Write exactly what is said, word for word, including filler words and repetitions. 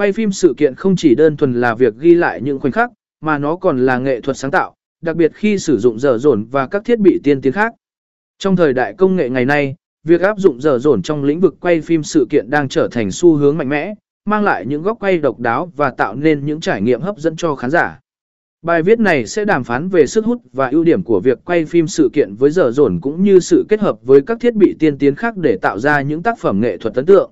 Quay phim sự kiện không chỉ đơn thuần là việc ghi lại những khoảnh khắc, mà nó còn là nghệ thuật sáng tạo, đặc biệt khi sử dụng giờ dồn và các thiết bị tiên tiến khác. Trong thời đại công nghệ ngày nay, việc áp dụng giờ dồn trong lĩnh vực quay phim sự kiện đang trở thành xu hướng mạnh mẽ, mang lại những góc quay độc đáo và tạo nên những trải nghiệm hấp dẫn cho khán giả. Bài viết này sẽ đàm phán về sức hút và ưu điểm của việc quay phim sự kiện với giờ dồn cũng như sự kết hợp với các thiết bị tiên tiến khác để tạo ra những tác phẩm nghệ thuật ấn tượng.